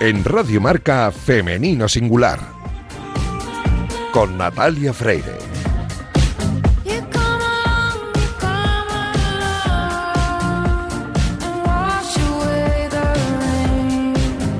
en Radio Marca Femenino Singular, con Natalia Freire.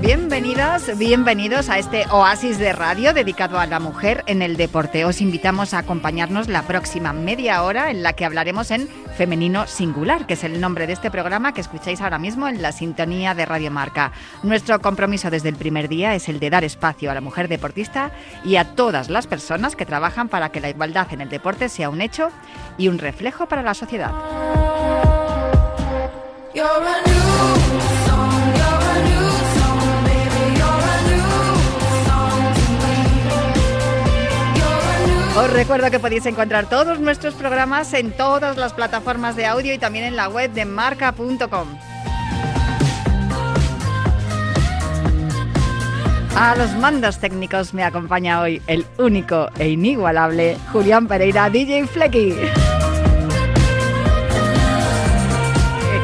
Bienvenidas, bienvenidos a este oasis de radio dedicado a la mujer en el deporte. Os invitamos a acompañarnos la próxima media hora en la que hablaremos en Femenino Singular, que es el nombre de este programa que escucháis ahora mismo en la sintonía de Radio Marca. Nuestro compromiso desde el primer día es el de dar espacio a la mujer deportista y a todas las personas que trabajan para que la igualdad en el deporte sea un hecho y un reflejo para la sociedad. Os recuerdo que podéis encontrar todos nuestros programas en todas las plataformas de audio y también en la web de marca.com. A los mandos técnicos me acompaña hoy el único e inigualable Julián Pereira, DJ Flecky.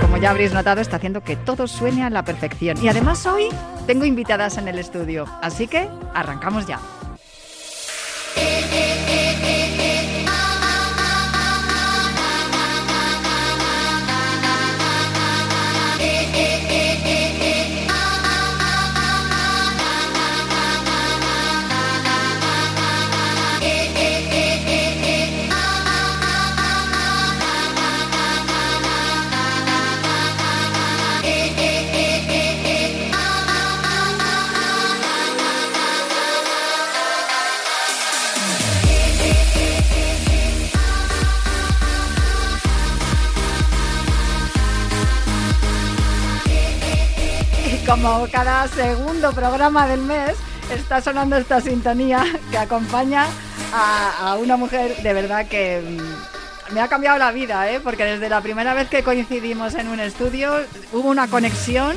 Como ya habréis notado, está haciendo que todo suene a la perfección. Y además hoy tengo invitadas en el estudio, así que arrancamos ya. Como cada segundo programa del mes está sonando esta sintonía que acompaña a una mujer de verdad que me ha cambiado la vida, porque desde la primera vez que coincidimos en un estudio hubo una conexión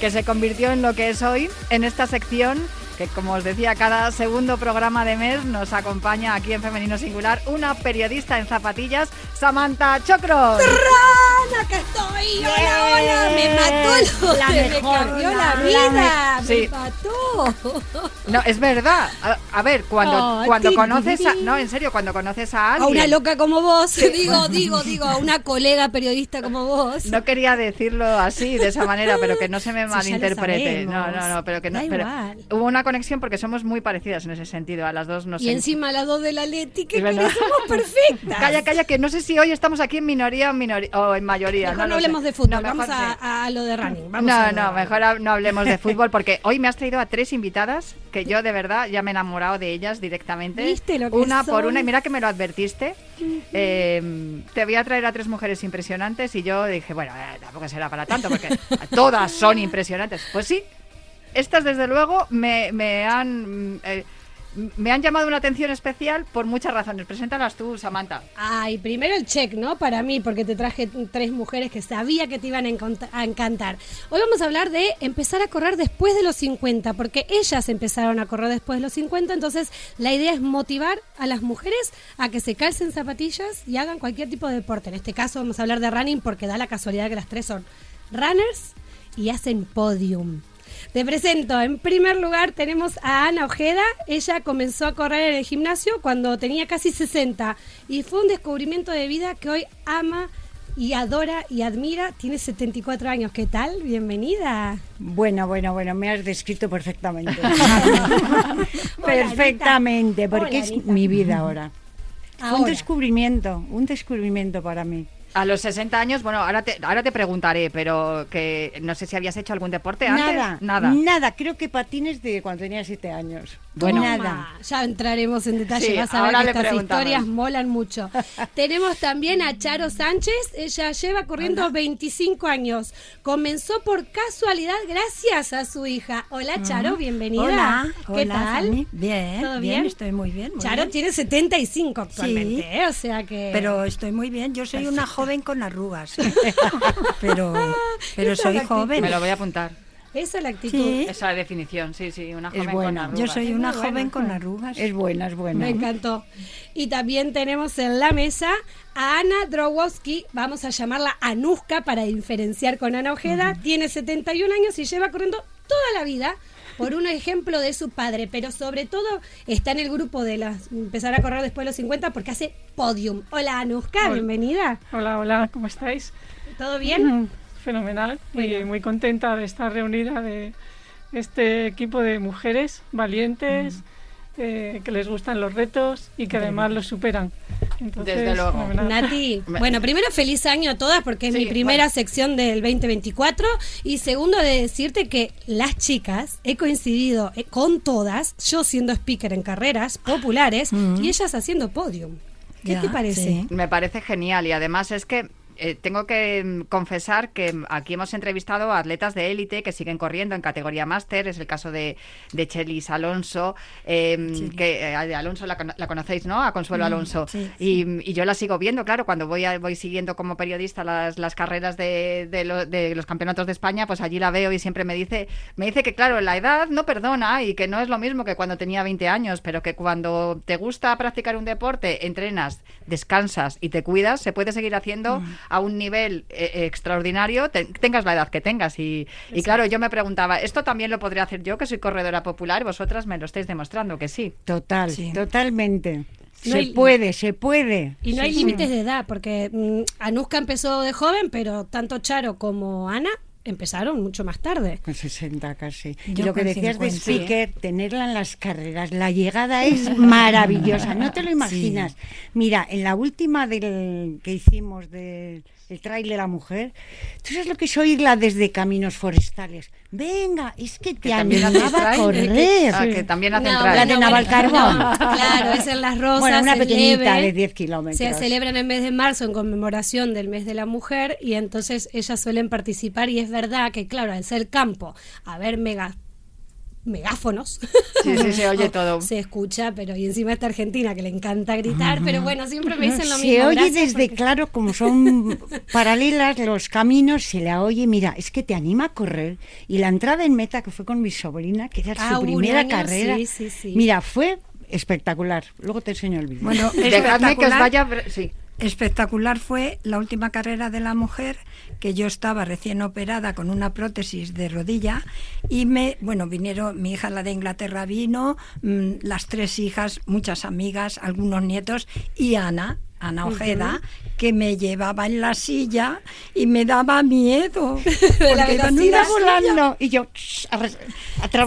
que se convirtió en lo que es hoy, en esta sección que, como os decía, cada segundo programa de mes nos acompaña aquí en Femenino Singular una periodista en zapatillas, Samantha Chocrón. ¡Rana, que estoy! ¡Hola, hola! ¡Me mató! ¡Me cambió la vida! Sí. ¡Me mató! No, es verdad. A ver, cuando conoces a... No, en serio, cuando conoces a alguien... A una loca como vos, sí. digo, a una colega periodista como vos. No quería decirlo así, de esa manera, pero que no se me malinterprete. No, pero que no... Pero hubo una conexión porque somos muy parecidas en ese sentido, a las dos nos... Y encima a las dos de la Leti, que somos perfectas. Calla, que no sé si hoy estamos aquí en minoría o en mayoría. Mejor no hablemos de fútbol, vamos a lo de running. Mejor no hablemos de fútbol, porque hoy me has traído a tres invitadas que yo de verdad ya me he enamorado de ellas directamente. ¿Viste lo que una son? Por una, y mira que me lo advertiste. Te voy a traer a tres mujeres impresionantes y yo dije, bueno, tampoco será para tanto porque todas son impresionantes. Pues sí, estas desde luego me han llamado una atención especial por muchas razones. Preséntalas tú, Samantha. Ay, primero el check, ¿no? Para mí, porque te traje tres mujeres que sabía que te iban a encantar. Hoy vamos a hablar de empezar a correr después de los 50, porque ellas empezaron a correr después de los 50, entonces la idea es motivar a las mujeres a que se calcen zapatillas y hagan cualquier tipo de deporte. En este caso vamos a hablar de running porque da la casualidad que las tres son runners y hacen podium. Te presento, en primer lugar tenemos a Ana Ojeda. Ella comenzó a correr en el gimnasio cuando tenía casi 60 y fue un descubrimiento de vida que hoy ama y adora y admira. Tiene 74 años, ¿qué tal? Bienvenida. Bueno, me has descrito perfectamente. Perfectamente, porque es mi vida ahora. Un descubrimiento para mí. A los 60 años, bueno, ahora te preguntaré, pero que no sé si habías hecho algún deporte antes. Nada, creo que patines de cuando tenía 7 años. Bueno, nada. Ya entraremos en detalle, sí, vas a ver que estas historias molan mucho. Tenemos también a Charo Sánchez, ella lleva corriendo 25 años. Comenzó por casualidad gracias a su hija. Hola, Charo, bienvenida. Hola, ¿qué tal? Sammy. Bien, ¿todo bien? Estoy muy bien. Charo tiene 75 actualmente, sí, o sea que... Pero estoy muy bien, yo soy una joven con arrugas, pero soy joven. Me lo voy a apuntar. Esa es la actitud. ¿Sí? Esa es la definición, sí, una joven con arrugas. Yo soy una joven con arrugas. Es buena. Me encantó. Y también tenemos en la mesa a Ana Drozdowskyj, vamos a llamarla Anuska para diferenciar con Ana Ojeda. Tiene 71 años y lleva corriendo toda la vida. por un ejemplo de su padre, pero sobre todo está en el grupo de las empezar a correr después de los 50 porque hace podium. Hola, Anuska, bienvenida. Hola, hola, ¿cómo estáis? ¿Todo bien? Fenomenal, bueno. Muy contenta de estar reunida de este equipo de mujeres valientes, que les gustan los retos y que además los superan. Entonces, desde luego. Fenomenal. Nati, bueno, primero feliz año a todas porque es mi primera sección del 2024 y segundo de decirte que las chicas, he coincidido con todas, yo siendo speaker en carreras populares y ellas haciendo podium. ¿Qué te parece? Sí. Me parece genial y además es que tengo que confesar que aquí hemos entrevistado a atletas de élite que siguen corriendo en categoría máster. Es el caso de Chelis Alonso, que Alonso la conocéis, ¿no? A Consuelo Alonso. Sí, sí. Y yo la sigo viendo, claro, cuando voy siguiendo como periodista las carreras de los campeonatos de España, pues allí la veo y siempre me dice que, claro, la edad no perdona y que no es lo mismo que cuando tenía 20 años, pero que cuando te gusta practicar un deporte, entrenas, descansas y te cuidas, se puede seguir haciendo a un nivel extraordinario, tengas la edad que tengas. Y claro, yo me preguntaba, ¿esto también lo podría hacer yo, que soy corredora popular? Vosotras me lo estáis demostrando que sí. Total, sí. Totalmente. No se puede. Y no hay límites de edad, porque Anuska empezó de joven, pero tanto Charo como Ana empezaron mucho más tarde. Con 60 casi. Y lo que decías 50, de speaker, tenerla en las carreras, la llegada es maravillosa, no te lo imaginas. Sí. Mira, en la última que hicimos del Trail de la Mujer, tú sabes lo que es oírla desde caminos forestales. Venga, es que te animaba a correr. Que también hacen trail. La de Navalcarbón. Claro, es en Las Rosas. Bueno, una pequeñita de 10 kilómetros. Se celebran en mes de marzo en conmemoración del mes de la mujer y entonces ellas suelen participar y es verdad que, claro, al ser campo, a ver megáfonos. Sí, se oye todo. Se escucha, pero y encima está Argentina, que le encanta gritar, pero bueno, siempre me dicen lo mismo. Se oye desde, claro, como son paralelas los caminos, se la oye, mira, es que te anima a correr. Y la entrada en meta, que fue con mi sobrina, que era su primera carrera, mira, fue espectacular. Luego te enseño el vídeo. Bueno, dejadme que os vaya... Sí. Espectacular fue la última carrera de la mujer, que yo estaba recién operada con una prótesis de rodilla y vinieron, mi hija la de Inglaterra vino, las tres hijas, muchas amigas, algunos nietos y Ana Ojeda, que me llevaba en la silla y me daba miedo porque iba volando y yo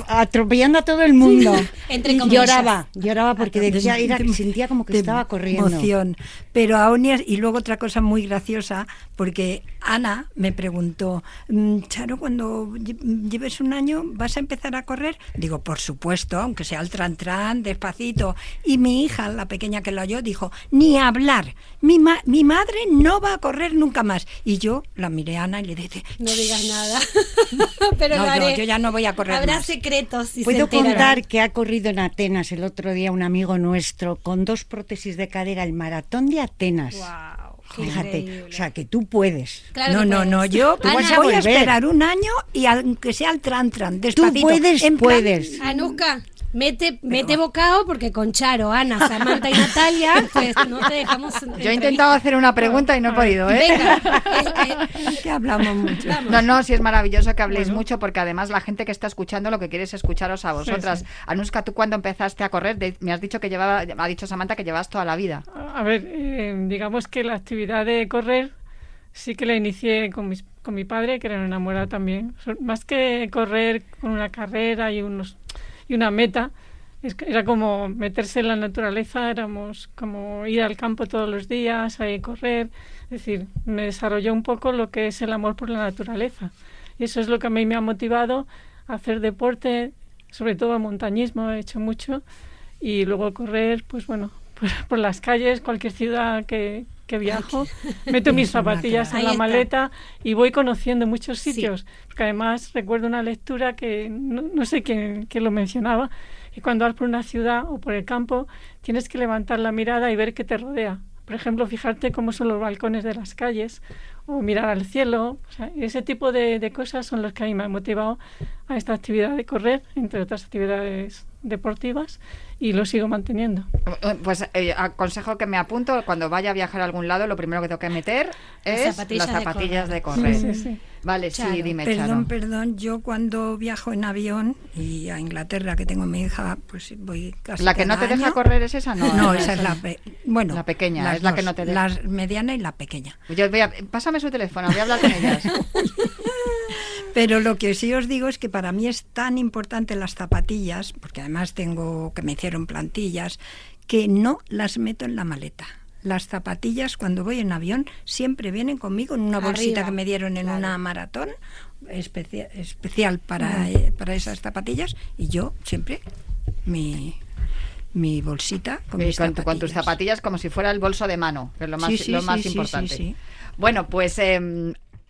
atropellando a todo el mundo. Entre comillas. Lloraba porque decía, sentía como que estaba corriendo. Emoción. Pero aún y luego otra cosa muy graciosa, porque Ana me preguntó, Charo, cuando lleves un año, ¿vas a empezar a correr? Digo, por supuesto, aunque sea el tran-tran, despacito. Y mi hija, la pequeña que lo oyó, dijo, ni hablar. Mi madre no va a correr nunca más. Y yo la miré a Ana y le dije, no digas nada. Pero no, yo ya no voy a correr. Habrá más secretos. Si puedo contar que ha corrido en Atenas el otro día un amigo nuestro con dos prótesis de cadera el maratón de Atenas. Wow. Fíjate, increíble. O sea, que tú puedes. Claro, no, yo voy a esperar un año y aunque sea el tran-tran, despacito. Tú puedes. Anuska, mete bocado porque con Charo, Ana, Samantha y Natalia, pues no te dejamos. Yo he intentado hacer una pregunta y no he podido, ¿eh? Venga, que hablamos mucho. Vamos. No, sí es maravilloso que habléis mucho porque además la gente que está escuchando lo que quiere es escucharos a vosotras. Sí. Anuska, tú cuando empezaste a correr, me has dicho que ha dicho Samantha que llevas toda la vida. A ver, digamos que la actividad de correr sí que la inicié con mi padre, que era enamorado también. Más que correr con una carrera y una meta, era como meterse en la naturaleza, éramos como ir al campo todos los días, ahí correr, es decir, me desarrolló un poco lo que es el amor por la naturaleza. Y eso es lo que a mí me ha motivado a hacer deporte, sobre todo montañismo, he hecho mucho, y luego correr, pues bueno, por las calles, cualquier ciudad que viajo, meto mis zapatillas en la maleta y voy conociendo muchos sitios. Sí. Porque además recuerdo una lectura que no sé quién lo mencionaba, que cuando vas por una ciudad o por el campo tienes que levantar la mirada y ver qué te rodea. Por ejemplo, fijarte cómo son los balcones de las calles o mirar al cielo. O sea, ese tipo de cosas son los que a mí me han motivado a esta actividad de correr, entre otras actividades deportivas, y lo sigo manteniendo. Pues aconsejo que me apunto cuando vaya a viajar a algún lado, lo primero que tengo que meter es las zapatillas de correr. Sí. Vale, Charo, sí, dime, Charo. Perdón, yo cuando viajo en avión y a Inglaterra, que tengo a mi hija, pues voy casi ¿La que cada no te año. Deja correr es esa? No, no, esa es la bueno, la pequeña, es la dos, que no te deja. La mediana y la pequeña. Yo voy a, pásame su teléfono, voy a hablar con ellas. Pero lo que sí os digo es que para mí es tan importante las zapatillas, porque además tengo que me hicieron plantillas, que no las meto en la maleta. Las zapatillas cuando voy en avión siempre vienen conmigo en una bolsita que me dieron en una maratón especial para esas zapatillas, y yo siempre mi bolsita con tus zapatillas como si fuera el bolso de mano, que es lo más importante. Sí. Bueno, pues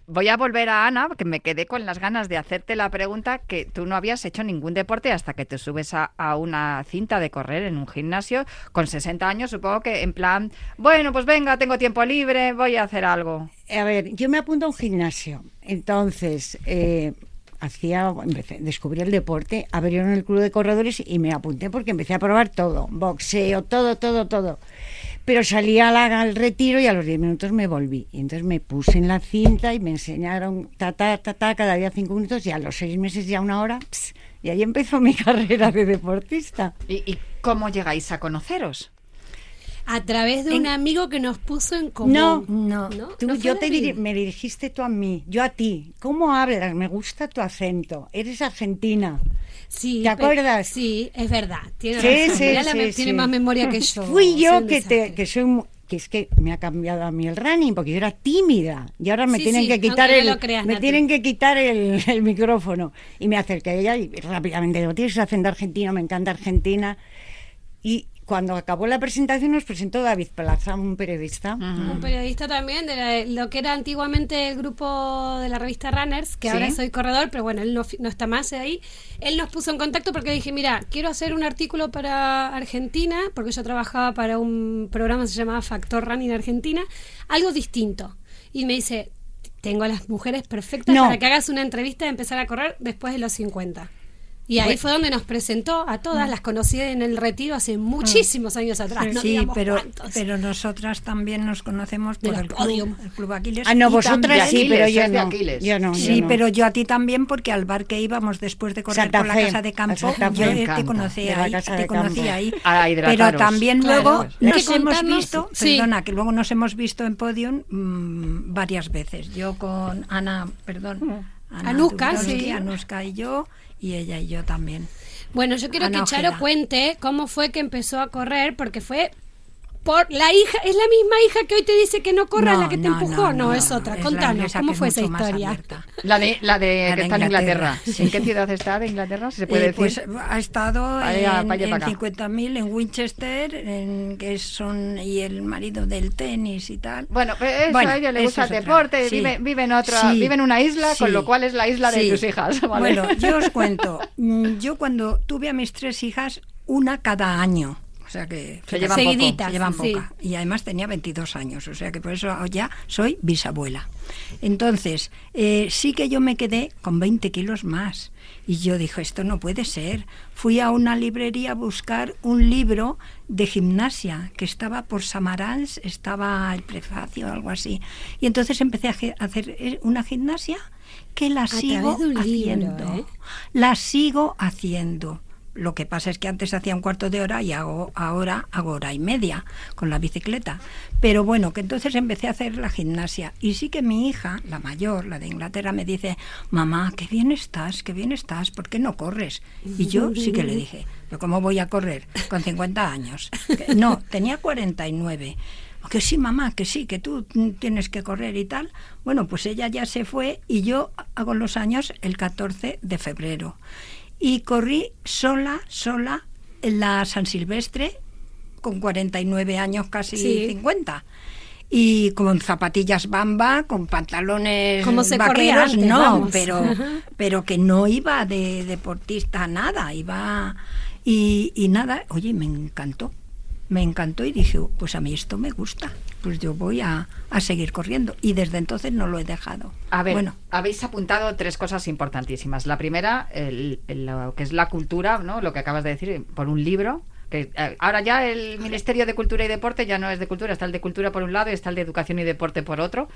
voy a volver a Ana, que me quedé con las ganas de hacerte la pregunta, que tú no habías hecho ningún deporte hasta que te subes a una cinta de correr en un gimnasio con 60 años, supongo que en plan, bueno, pues venga, tengo tiempo libre, voy a hacer algo. A ver, yo me apunto a un gimnasio, entonces descubrí el deporte, abrieron el club de corredores y me apunté porque empecé a probar todo, boxeo, todo. Pero salí al retiro y a los 10 minutos me volví. Y entonces me puse en la cinta y me enseñaron cada día 5 minutos, y a los 6 meses ya una hora, y ahí empezó mi carrera de deportista. ¿Y cómo llegáis a conoceros? A través de un amigo que nos puso en común. No. Tú, ¿no yo me dirigiste tú a mí, yo a ti. ¿Cómo hablas? Me gusta tu acento. Eres argentina. Sí, ¿te acuerdas? Sí, es verdad. Tiene más memoria que yo. Fui yo que es que me ha cambiado a mí el running, porque yo era tímida y ahora me tienen que quitar el micrófono. Y me acerqué a ella y rápidamente digo, tienes acento argentino, me encanta Argentina. Y cuando acabó la presentación nos presentó David Plaza, un periodista. Uh-huh. Un periodista también de lo que era antiguamente el grupo de la revista Runners, que ahora soy corredor, pero bueno, él no está más ahí. Él nos puso en contacto porque dije, mira, quiero hacer un artículo para Argentina, porque yo trabajaba para un programa que se llamaba Factor Running Argentina, algo distinto. Y me dice, tengo a las mujeres perfectas para que hagas una entrevista de empezar a correr después de los 50. Y ahí fue donde nos presentó a todas, las conocí en el retiro hace muchísimos años atrás. Sí, no digamos pero nosotras también nos conocemos por el Club Aquiles. Ah, no, vosotras sí, pero yo no. Sí, yo no. Pero yo a ti también, porque al bar que íbamos después de correr por la Casa de Campo, yo te conocí ahí. Pero también luego nos hemos visto, perdona, que luego nos hemos visto en Podium varias veces. Yo con Anuska y yo, y ella y yo también. Bueno, yo quiero que Charo cuente cómo fue que empezó a correr, porque fue por la hija, es la misma hija que hoy te dice que no corra, la que te empujó, no es otra. Contanos, ¿cómo fue esa historia? La de que está en Inglaterra. Sí. ¿En qué ciudad está de Inglaterra? ¿Se puede decir? Pues ha estado en 50.000, en Winchester, y el marido del tenis y tal. Bueno, a ella le gusta el deporte, vive en una isla, con lo cual es la isla de tus hijas. ¿Vale? Bueno, yo os cuento, yo cuando tuve a mis 3 hijas, una cada año. O sea que se llevan poca. Y además tenía 22 años, o sea que por eso ya soy bisabuela. Entonces, sí que yo me quedé con 20 kilos más. Y yo dije, esto no puede ser. Fui a una librería a buscar un libro de gimnasia que estaba por Samaranch, estaba el prefacio o algo así. Y entonces empecé a hacer una gimnasia que la sigo haciendo. Lo que pasa es que antes hacía un cuarto de hora y ahora hago hora y media con la bicicleta. Pero bueno, que entonces empecé a hacer la gimnasia. Y sí que mi hija, la mayor, la de Inglaterra, me dice, mamá, qué bien estás, ¿por qué no corres? Y yo sí que le dije, ¿pero cómo voy a correr con 50 años? No, tenía 49. Que sí, mamá, que sí, que tú tienes que correr y tal. Bueno, pues ella ya se fue y yo hago los años el 14 de febrero. Y corrí sola en la San Silvestre con 49 años, casi 50. Y con zapatillas bamba, con pantalones vaqueros, pero que no iba de deportista nada, iba y nada. Oye, me encantó y dije, pues a mí esto me gusta. Pues yo voy a seguir corriendo, y desde entonces no lo he dejado. A ver, habéis apuntado 3 cosas importantísimas. La primera, lo que es la cultura, ¿no? Lo que acabas de decir, por un libro, que ahora ya el Ministerio de Cultura y Deporte ya no es de Cultura, está el de Cultura por un lado y está el de Educación y Deporte por otro,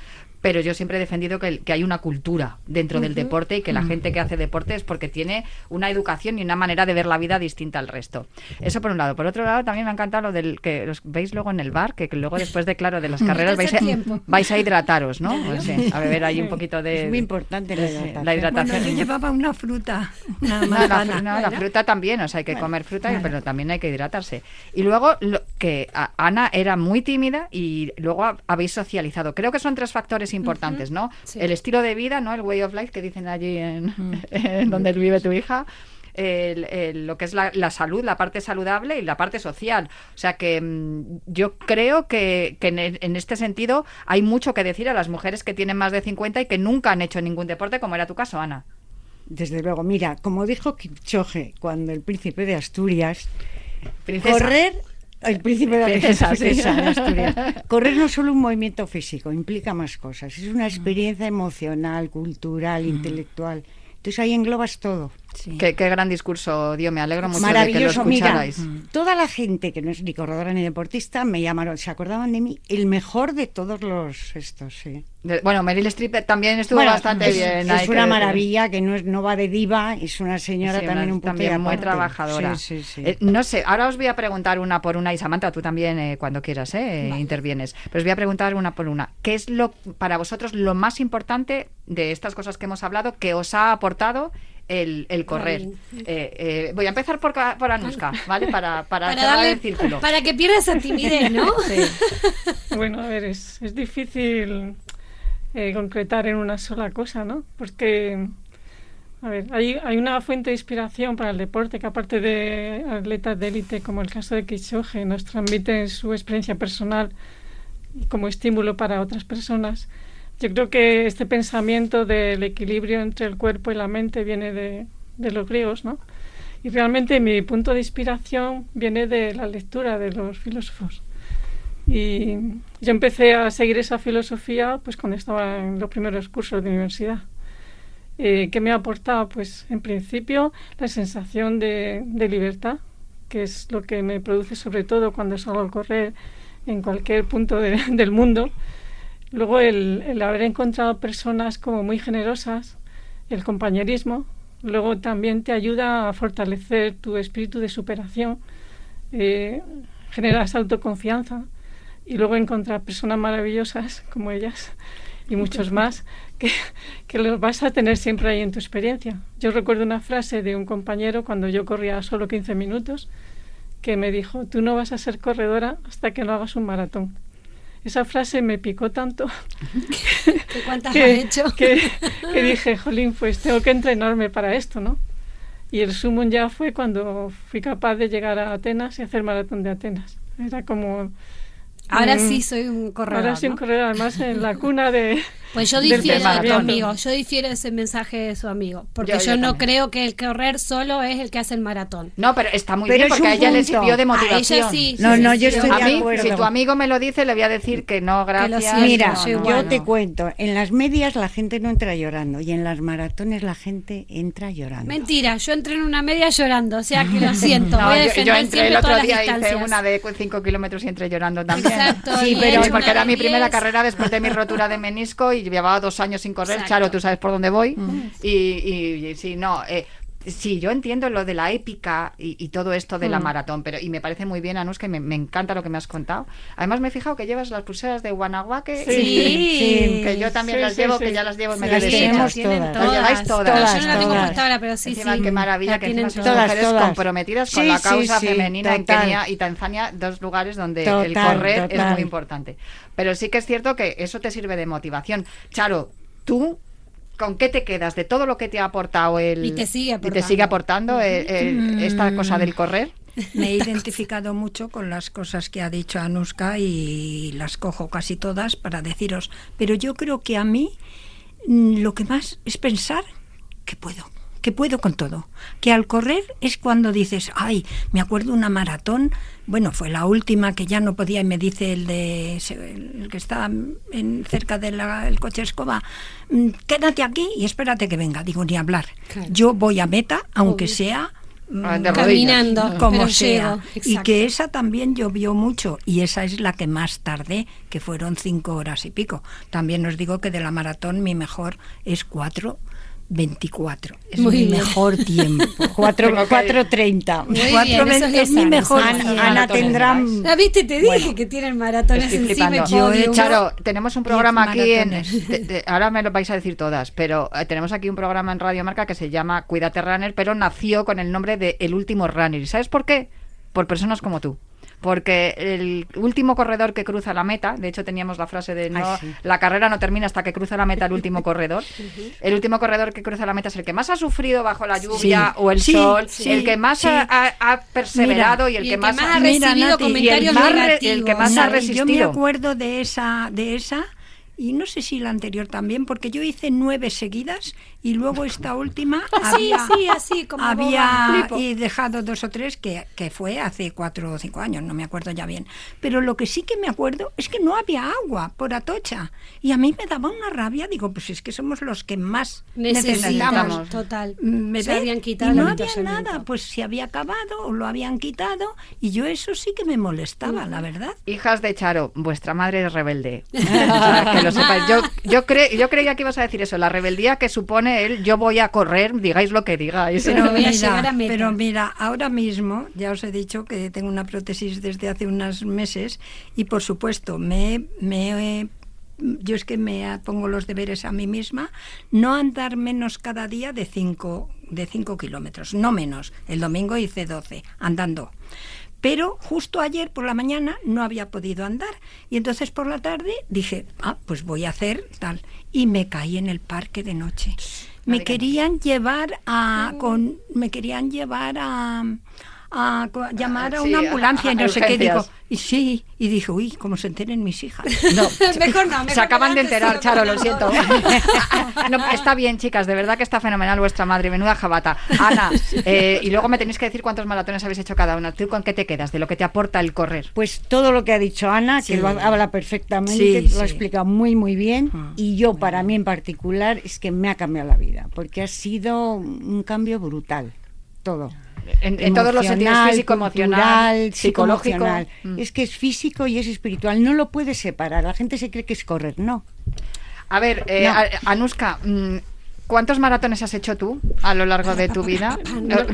pero yo siempre he defendido que hay una cultura dentro del deporte y que la gente que hace deporte es porque tiene una educación y una manera de ver la vida distinta al resto. Eso por un lado. Por otro lado, también me ha encantado lo del que los veis luego en el bar, que luego después de, claro, de las carreras vais a hidrataros, ¿no? Pues, sí, a beber ahí un poquito de... Es muy importante la hidratación. La hidratación. Bueno, yo llevaba una fruta. La fruta también, o sea, hay que comer fruta, pero también hay que hidratarse. Y luego, que Ana era muy tímida y luego habéis socializado. Creo que son tres factores importantes, ¿no? Sí. El estilo de vida, ¿no? El way of life que dicen allí en donde vive tu hija. Lo que es la salud, la parte saludable y la parte social. O sea que yo creo que en este sentido hay mucho que decir a las mujeres que tienen más de 50 y que nunca han hecho ningún deporte, como era tu caso, Ana. Desde luego, mira, como dijo Kipchoge cuando el príncipe de Asturias, correr no es solo un movimiento físico, implica más cosas, es una experiencia emocional, cultural, intelectual. Entonces ahí englobas todo. Sí. Qué gran discurso dio, me alegro mucho de que lo escucharais. Mira, toda la gente que no es ni corredora ni deportista me llamaron, se acordaban de mí, el mejor de todos los estos, sí. Bueno, Meryl Streep también estuvo bastante bien. Es una maravilla, que no va de diva, es una señora también un poquito muy aparte. Trabajadora. Sí, sí, sí. No sé, ahora os voy a preguntar una por una, y Samantha, tú también cuando quieras intervienes, pero os voy a preguntar una por una. ¿Qué es para vosotros lo más importante de estas cosas que hemos hablado que os ha aportado el correr? Voy a empezar por Anuska, ¿vale? Para darle el círculo. Para que pierdas esa timidez, ¿no? Sí. Bueno, a ver, es difícil concretar en una sola cosa, ¿no? Porque, a ver, hay una fuente de inspiración para el deporte que, aparte de atletas de élite, como el caso de Kipchoge, nos transmiten su experiencia personal como estímulo para otras personas. Yo creo que este pensamiento del equilibrio entre el cuerpo y la mente viene de los griegos, ¿no? Y realmente mi punto de inspiración viene de la lectura de los filósofos. Y yo empecé a seguir esa filosofía pues cuando estaba en los primeros cursos de universidad. ¿Qué me ha aportado? Pues en principio la sensación de libertad, que es lo que me produce sobre todo cuando salgo a correr en cualquier punto del mundo. Luego el haber encontrado personas como muy generosas, el compañerismo, luego también te ayuda a fortalecer tu espíritu de superación, generas autoconfianza y luego encontrar personas maravillosas como ellas y muchos más que los vas a tener siempre ahí en tu experiencia. Yo recuerdo una frase de un compañero cuando yo corría solo 15 minutos que me dijo, tú no vas a ser corredora hasta que no hagas un maratón. Esa frase me picó tanto que dije, jolín, pues tengo que entrenarme para esto, ¿no? Y el sumum ya fue cuando fui capaz de llegar a Atenas y hacer maratón de Atenas. Era como... Ahora sí soy un corredor. Ahora sí, ¿no? Un corredor, además en la cuna de... Pues yo difiero de tu amigo, yo difiero ese mensaje de su amigo, porque yo no creo que el correr solo es el que hace el maratón. No, pero está muy bien, porque a ella le sirvió de motivación. A ella sí, yo estoy de acuerdo. Si tu amigo me lo dice, le voy a decir que no, gracias. Que mira, yo te cuento, en las medias la gente no entra llorando, y en las maratones la gente entra llorando. Mentira, yo entré en una media llorando, o sea que lo siento. No, yo entré el otro día, hice una de 5 kilómetros y entré llorando también. Exacto, sí, pero porque era mi primera carrera después de mi rotura de menisco y llevaba 2 años sin correr. Exacto. Charo, tú sabes por dónde voy. Y sí, no... Sí, yo entiendo lo de la épica y todo esto de la maratón, pero y me parece muy bien, Anuska, y me encanta lo que me has contado. Además, me he fijado que llevas las pulseras de Guanajuake. Sí, sí, que yo también las llevo, que ya las llevo en medio de todas. Yo no la tengo puesta ahora, pero sí, encima, sí. Qué maravilla que encima son mujeres comprometidas con la causa femenina en Kenia y Tanzania, 2 lugares donde el correr es muy importante. Pero sí que es cierto que eso te sirve de motivación. Charo, tú... ¿Con qué te quedas de todo lo que te ha aportado él y te sigue aportando esta cosa del correr? Me he identificado mucho con las cosas que ha dicho Anuska y las cojo casi todas para deciros, pero yo creo que a mí lo que más es pensar que puedo con todo, que al correr es cuando dices, ay, me acuerdo una maratón, bueno, fue la última que ya no podía y me dice el que está cerca del coche escoba, quédate aquí y espérate que venga, digo, ni hablar, claro. Yo voy a meta, aunque sea caminando como sea. Y que esa también llovió mucho, y esa es la que más tardé, que fueron 5 horas y pico. También os digo que de la maratón mi mejor es 4:24. Es mi mejor tiempo. 4:30. 4:20 es mi mejor. Ana tendrán. ¿Viste? Te dije que tienen maratones encima. Charo, tenemos un programa aquí ahora me lo vais a decir todas, pero tenemos aquí un programa en Radio Marca que se llama Cuídate Runner, pero nació con el nombre de El Último Runner. ¿Y sabes por qué? Por personas como tú. Porque el último corredor que cruza la meta, de hecho teníamos la frase de la carrera no termina hasta que cruza la meta el último corredor. El último corredor que cruza la meta es el que más ha sufrido bajo la lluvia o el sol, el que más ha perseverado, y el que más ha recibido comentarios negativos, y el que más ha resistido. Yo me acuerdo de esa, y no sé si la anterior también, porque yo hice 9 seguidas y luego esta última había dejado 2 o 3 que fue hace 4 o 5 años, no me acuerdo ya bien. Pero lo que sí que me acuerdo es que no había agua por Atocha, y a mí me daba una rabia, digo, pues es que somos los que más necesitamos. Total. Se habían quitado y no había nada, pues se había acabado o lo habían quitado, y yo eso sí que me molestaba, la verdad. Hijas de Charo, vuestra madre es rebelde. Que lo sepáis. Yo creía que ibas a decir eso, la rebeldía que supone el yo voy a correr, digáis lo que digáis. Pero mira, ahora mismo, ya os he dicho que tengo una prótesis desde hace unos meses, y por supuesto yo es que me pongo los deberes a mí misma, no andar menos cada día de 5 kilómetros, no menos. El domingo hice 12 andando. Pero justo ayer por la mañana no había podido andar, y entonces por la tarde dije, pues voy a hacer tal, y me caí en el parque de noche. Me querían llevar a llamar a una ambulancia y no sé qué, digo, y dije, uy, como se enteren mis hijas. No, mejor no. Se acaban de enterar, Charo, lo siento. No, está bien, chicas, de verdad que está fenomenal vuestra madre, menuda jabata. Ana, y luego me tenéis que decir cuántos maratones habéis hecho cada una. ¿Tú con qué te quedas de lo que te aporta el correr? Pues todo lo que ha dicho Ana, que lo habla perfectamente, lo ha explicado muy, muy bien. Y yo, para mí en particular, es que me ha cambiado la vida, porque ha sido un cambio brutal, todo. En todos los sentidos, físico, emocional, psicológico. Es que es físico y es espiritual, no lo puedes separar. La gente se cree que es correr, no. A ver, Anuska, ¿cuántos maratones has hecho tú a lo largo de tu vida?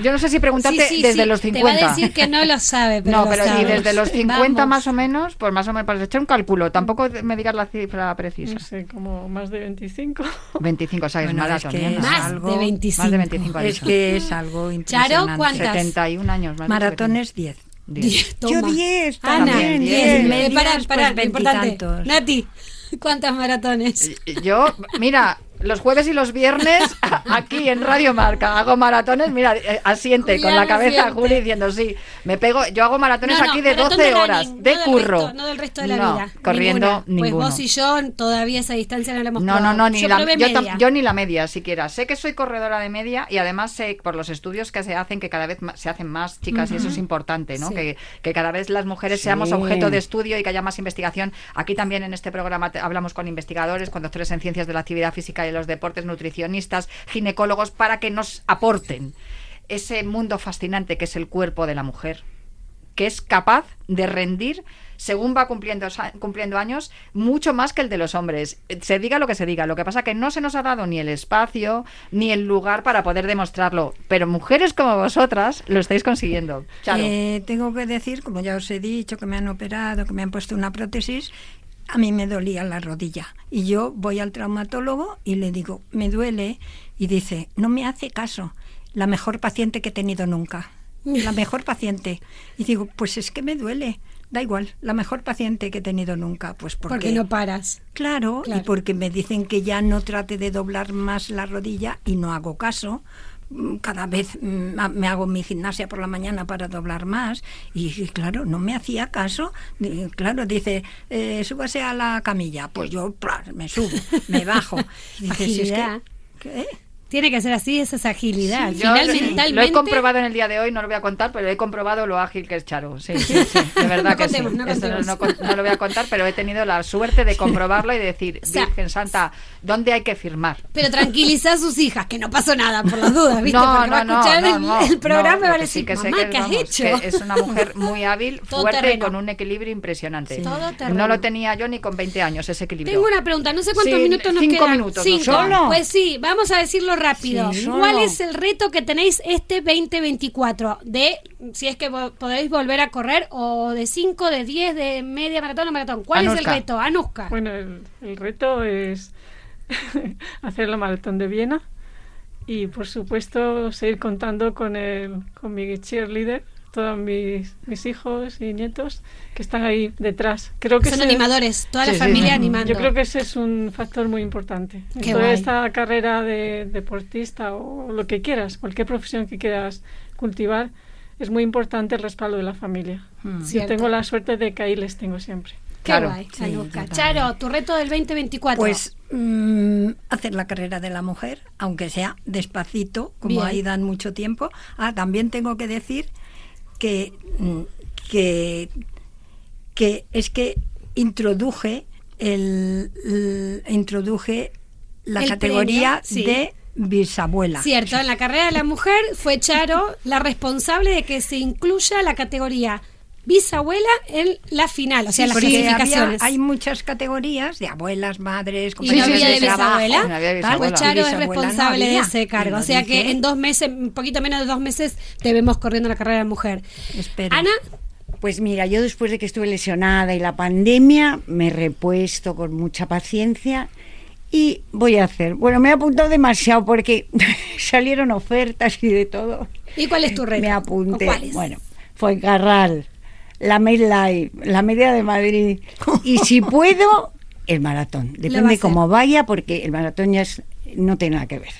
Yo no sé si preguntarte desde los 50. Te va a decir que no lo sabe, pero sí, desde los 50 más o menos, pues más o menos, para echar un cálculo, tampoco me digas la cifra precisa. No sé, como más de 25. 25, o sea, es maratón. Más de 25. Es que es algo impresionante. Charo, ¿cuántas? 71 años. Más maratones, 10. 10. Yo 10, también. 10. Para, importante. Nati, ¿cuántas maratones? Yo, mira, los jueves y los viernes aquí en Radio Marca hago maratones. Mira, asiente Julián con la cabeza Juli diciendo sí. Me pego, yo hago maratones aquí de 12 horas de curro. No del resto de la vida. Corriendo ninguno. Pues vos y yo todavía esa distancia no la hemos probado. Yo ni la media siquiera. Sé que soy corredora de media, y además sé por los estudios que se hacen que cada vez se hacen más chicas, y eso es importante, ¿no? Sí. Que cada vez las mujeres seamos objeto de estudio y que haya más investigación. Aquí también en este programa hablamos con investigadores, con doctores en ciencias de la actividad física y los deportes, nutricionistas, ginecólogos, para que nos aporten ese mundo fascinante que es el cuerpo de la mujer, que es capaz de rendir según va cumpliendo años mucho más que el de los hombres, se diga lo que se diga. Lo que pasa que no se nos ha dado ni el espacio ni el lugar para poder demostrarlo, pero mujeres como vosotras lo estáis consiguiendo. Charo. Tengo que decir, como ya os he dicho, que me han operado, que me han puesto una prótesis. A mí me dolía la rodilla, y yo voy al traumatólogo y le digo, me duele, y dice, no me hace caso, la mejor paciente que he tenido nunca, la mejor paciente. Y digo, pues es que me duele, da igual, la mejor paciente que he tenido nunca. Pues porque no paras. Claro, y porque me dicen que ya no trate de doblar más la rodilla, y no hago caso. Cada vez me hago mi gimnasia por la mañana para doblar más, y claro, no me hacía caso. Claro, dice, súbase a la camilla, pues yo me subo, me bajo. Dice, si es que, ¿qué? Tiene que ser así, esa es agilidad. Sí, al final, yo, mentalmente... Lo he comprobado en el día de hoy, no lo voy a contar, pero he comprobado lo ágil que es Charo. Sí, sí, sí, de verdad no que contemos, sí. No, eso no lo voy a contar, pero he tenido la suerte de comprobarlo y de decir, o sea, Virgen Santa, ¿dónde hay que firmar? Pero tranquiliza a sus hijas, que no pasó nada, por las dudas, ¿viste? No, porque no, va a escuchar el programa y va a decir, sí, mamá, ¿qué has hecho? Que es una mujer muy hábil, fuerte y con un equilibrio impresionante. Sí. Todo terreno. No lo tenía yo ni con 20 años, ese equilibrio. Tengo una pregunta, no sé cuántos minutos nos quedan. 5 minutos. 5. Pues sí, vamos a decirlo rápido. Sí, ¿cuál es el reto que tenéis este 2024? De si es que podéis volver a correr, o de 5, de 10, de media maratón o maratón. ¿Cuál es el reto, Anuska? Bueno, el reto es hacer la maratón de Viena y, por supuesto, seguir contando con mi cheerleader, todos mis hijos y nietos que están ahí detrás. Creo que son animadores, toda la familia animando. Yo creo que ese es un factor muy importante. Qué toda guay. Esta carrera de deportista o lo que quieras, cualquier profesión que quieras cultivar, es muy importante el respaldo de la familia. Yo tengo la suerte de que ahí les tengo siempre. Qué guay, Charuca. Charo, tu reto del 2024. Pues hacer la carrera de la mujer, aunque sea despacito, como ahí dan mucho tiempo. Ah, también tengo que decir que es que introduje introduje la categoría de bisabuela. Cierto, en la carrera de la mujer fue Charo la responsable de que se incluya la categoría bisabuela en la final, o sea, las clasificaciones. Hay muchas categorías de abuelas, madres, compañeras de trabajo. ¿Y no había bisabuela? Pues Charo es responsable de ese cargo, o sea que en 2 meses, un poquito menos de 2 meses, te vemos corriendo la carrera de mujer. Espero. Ana. Pues mira, yo después de que estuve lesionada y la pandemia, me repuesto con mucha paciencia y voy a hacer. Bueno, me he apuntado demasiado porque salieron ofertas y de todo. ¿Y cuál es tu reto? Me apunté. Bueno, Fuencarral, la Midlife, la media de Madrid, y si puedo, el maratón. Depende cómo vaya, porque el maratón ya no tiene nada que ver.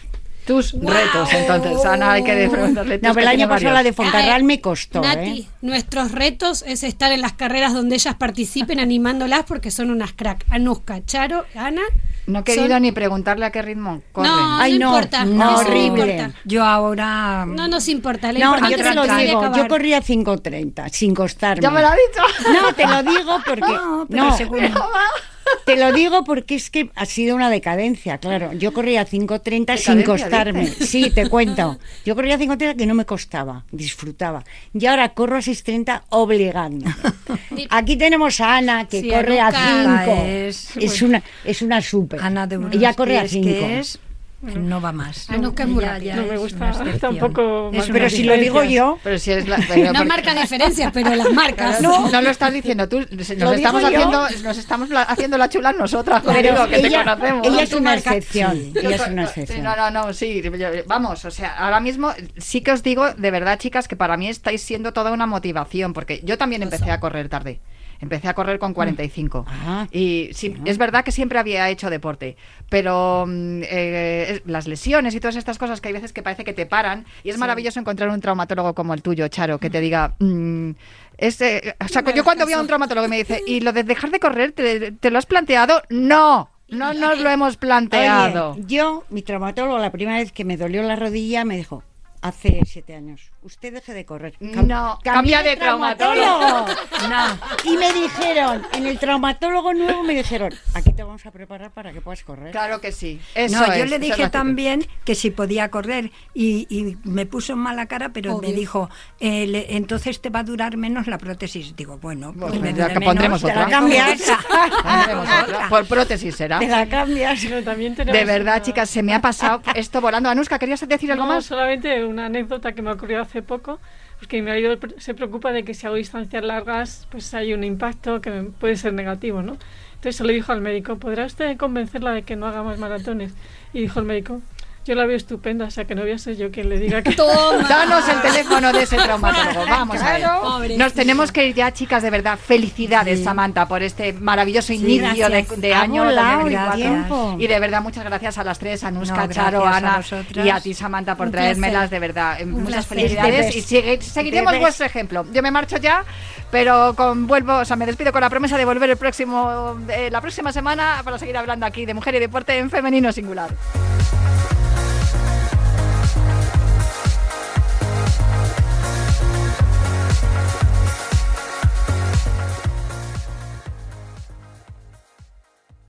Tus retos, entonces, Ana, hay que preguntarle. No, pero el año pasado la de Fuencarral me costó. Nati, nuestros retos es estar en las carreras donde ellas participen, animándolas, porque son unas crack. Anuska, Charo, Ana... No he querido ni preguntarle a qué ritmo corren. No, ay, no importa. No, horrible. Importa. Yo ahora... No nos importa. No, yo te lo digo. Yo corría 5.30, sin costarme. ¿Ya me lo has dicho? No, te lo digo porque... Te lo digo porque es que ha sido una decadencia, claro. Yo corría 5.30 sin costarme. ¿Dices? Sí, te cuento. Yo corría 5.30 que no me costaba, disfrutaba. Y ahora corro a 6.30 obligando. Aquí tenemos a Ana, que corre a 5. Es una súper. Ana de Bruce, ella corre a 5. No va más. Anuska es muy rápida. No me gusta tampoco. Pero si lo digo yo. Pero si es no marca diferencias, pero las marcas. No lo estás diciendo tú. Nos estamos haciendo la chula nosotras. Pero que te conocemos. Ella es una excepción. Ella es una excepción. No. Sí. Vamos. O sea, ahora mismo sí que os digo de verdad, chicas, que para mí estáis siendo toda una motivación, porque yo también empecé a correr tarde. Empecé a correr con 45. Y sí, es verdad que siempre había hecho deporte, pero las lesiones y todas estas cosas que hay veces que parece que te paran, y es maravilloso encontrar un traumatólogo como el tuyo, Charo, que te diga... yo cuando voy a un traumatólogo y me dice, ¿y lo de dejar de correr, te lo has planteado? No nos lo hemos planteado. Oye, mi traumatólogo, la primera vez que me dolió la rodilla, me dijo... Hace 7 años. Usted deje de correr. Cambia de traumatólogo. Y me dijeron, en el traumatólogo nuevo me dijeron, aquí te vamos a preparar para que puedas correr. Claro que sí. Yo le dije también que si podía correr y me puso en mala cara, pero me dijo, entonces te va a durar menos la prótesis. Digo, bueno me dura menos, pondremos otra. Te la cambias. Por prótesis será. Te la cambias. De verdad, chicas, se me ha pasado esto volando. Anuska, ¿querías decir algo más? Solamente una anécdota que me ocurrió hace poco, porque mi marido se preocupa de que si hago distancias largas, pues hay un impacto que puede ser negativo, ¿no? Entonces se le dijo al médico, ¿podrá usted convencerla de que no haga más maratones? Y dijo el médico, yo la veo estupenda, o sea que no voy a ser yo quien le diga que... ¡Toma! Danos el teléfono de ese traumatólogo, vamos a ver. Nos tenemos que ir ya, chicas, de verdad, felicidades, Samantha, por este maravilloso inicio de año. Y de verdad, muchas gracias a las tres, Anuska, Charo, Ana y a ti, Samantha, por traérmelas, de verdad. Muchas felicidades y seguiremos vuestro ejemplo. Yo me marcho ya, pero me despido con la promesa de volver la próxima semana para seguir hablando aquí de mujer y deporte en Femenino Singular.